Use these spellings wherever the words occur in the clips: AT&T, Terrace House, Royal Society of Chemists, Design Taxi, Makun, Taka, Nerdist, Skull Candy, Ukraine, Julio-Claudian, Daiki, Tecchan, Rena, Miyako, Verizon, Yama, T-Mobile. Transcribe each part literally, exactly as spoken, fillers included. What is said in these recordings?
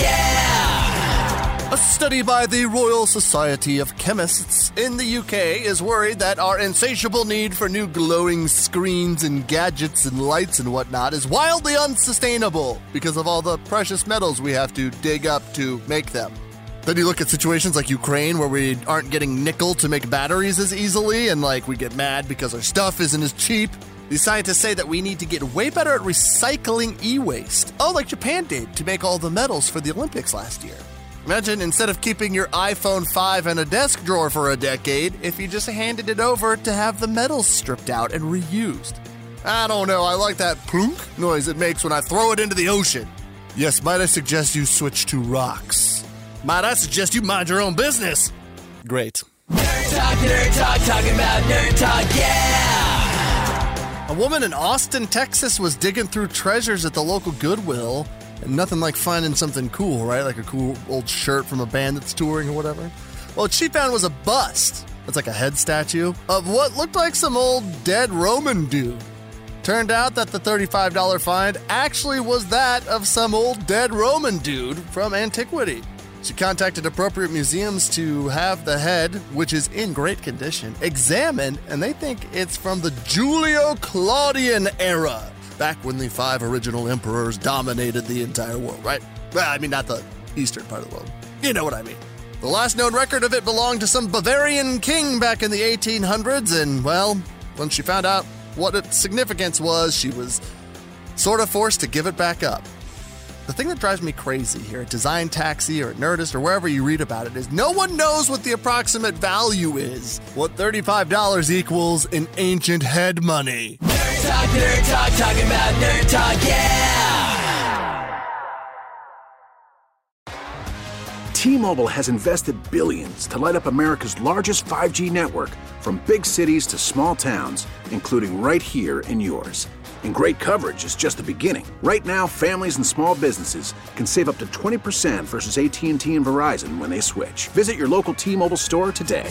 yeah! A study by the Royal Society of Chemists in the U K is worried that our insatiable need for new glowing screens and gadgets and lights and whatnot is wildly unsustainable because of all the precious metals we have to dig up to make them. Then you look at situations like Ukraine where we aren't getting nickel to make batteries as easily, and like we get mad because our stuff isn't as cheap. These scientists say that we need to get way better at recycling e-waste. Oh, like Japan did to make all the medals for the Olympics last year. Imagine instead of keeping your iPhone five in a desk drawer for a decade, if you just handed it over to have the medals stripped out and reused. I don't know, I like that plunk noise it makes when I throw it into the ocean. Yes, might I suggest you switch to rocks? Might I suggest you mind your own business? Great. Nerd Talk, Nerd Talk, talking about Nerd Talk, yeah! A woman in Austin, Texas was digging through treasures at the local Goodwill, and nothing like finding something cool, right? Like a cool old shirt from a band that's touring or whatever. Well, what she found was a bust, that's like a head statue, of what looked like some old dead Roman dude. Turned out that the thirty-five dollars find actually was that of some old dead Roman dude from antiquity. She contacted appropriate museums to have the head, which is in great condition, examined, and they think it's from the Julio-Claudian era, back when the five original emperors dominated the entire world, right? Well, I mean, not the eastern part of the world. You know what I mean. The last known record of it belonged to some Bavarian king back in the eighteen hundreds, and, well, when she found out what its significance was, she was sort of forced to give it back up. The thing that drives me crazy here at Design Taxi or at Nerdist or wherever you read about it is no one knows what the approximate value is. What thirty-five dollars equals in ancient head money. Nerd Talk, Nerd Talk, talking about Nerd Talk, yeah! T-Mobile has invested billions to light up America's largest five G network, from big cities to small towns, including right here in yours. And great coverage is just the beginning. Right now, families and small businesses can save up to twenty percent versus A T and T and Verizon when they switch. Visit your local T-Mobile store today.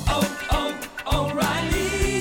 oh.